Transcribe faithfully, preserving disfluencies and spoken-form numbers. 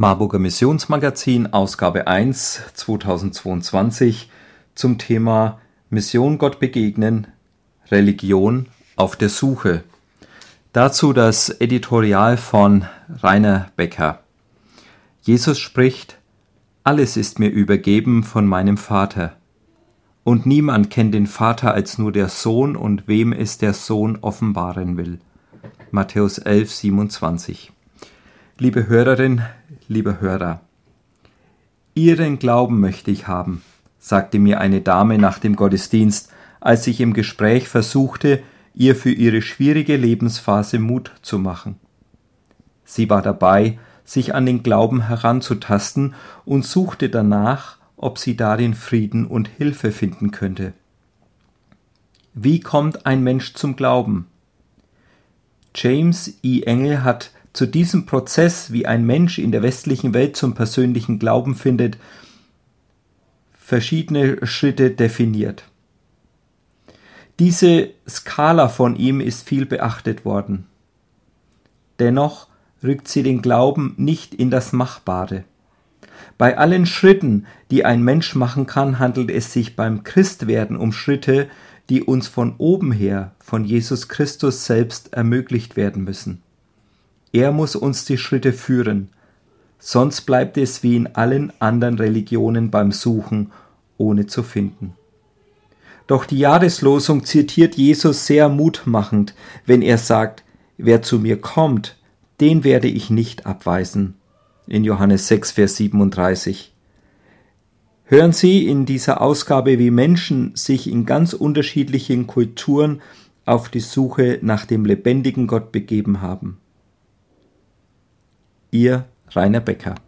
Marburger Missionsmagazin, Ausgabe eins, zweitausendzweiundzwanzig, zum Thema Mission Gott begegnen, Religion auf der Suche. Dazu das Editorial von Rainer Becker. Jesus spricht: Alles ist mir übergeben von meinem Vater. Und niemand kennt den Vater als nur der Sohn und wem es der Sohn offenbaren will. Matthäus elf, siebenundzwanzig. Liebe Hörerin, lieber Hörer, Ihren Glauben möchte ich haben, sagte mir eine Dame nach dem Gottesdienst, als ich im Gespräch versuchte, ihr für ihre schwierige Lebensphase Mut zu machen. Sie war dabei, sich an den Glauben heranzutasten und suchte danach, ob sie darin Frieden und Hilfe finden könnte. Wie kommt ein Mensch zum Glauben? James E. Engel hat zu diesem Prozess, wie ein Mensch in der westlichen Welt zum persönlichen Glauben findet, verschiedene Schritte definiert. Diese Skala von ihm ist viel beachtet worden. Dennoch rückt sie den Glauben nicht in das Machbare. Bei allen Schritten, die ein Mensch machen kann, handelt es sich beim Christwerden um Schritte, die uns von oben her, von Jesus Christus selbst, ermöglicht werden müssen. Er muss uns die Schritte führen, sonst bleibt es wie in allen anderen Religionen beim Suchen, ohne zu finden. Doch die Jahreslosung zitiert Jesus sehr mutmachend, wenn er sagt: Wer zu mir kommt, den werde ich nicht abweisen. In Johannes sechs, Vers siebenunddreißig. Hören Sie in dieser Ausgabe, wie Menschen sich in ganz unterschiedlichen Kulturen auf die Suche nach dem lebendigen Gott begeben haben. Ihr Rainer Becker.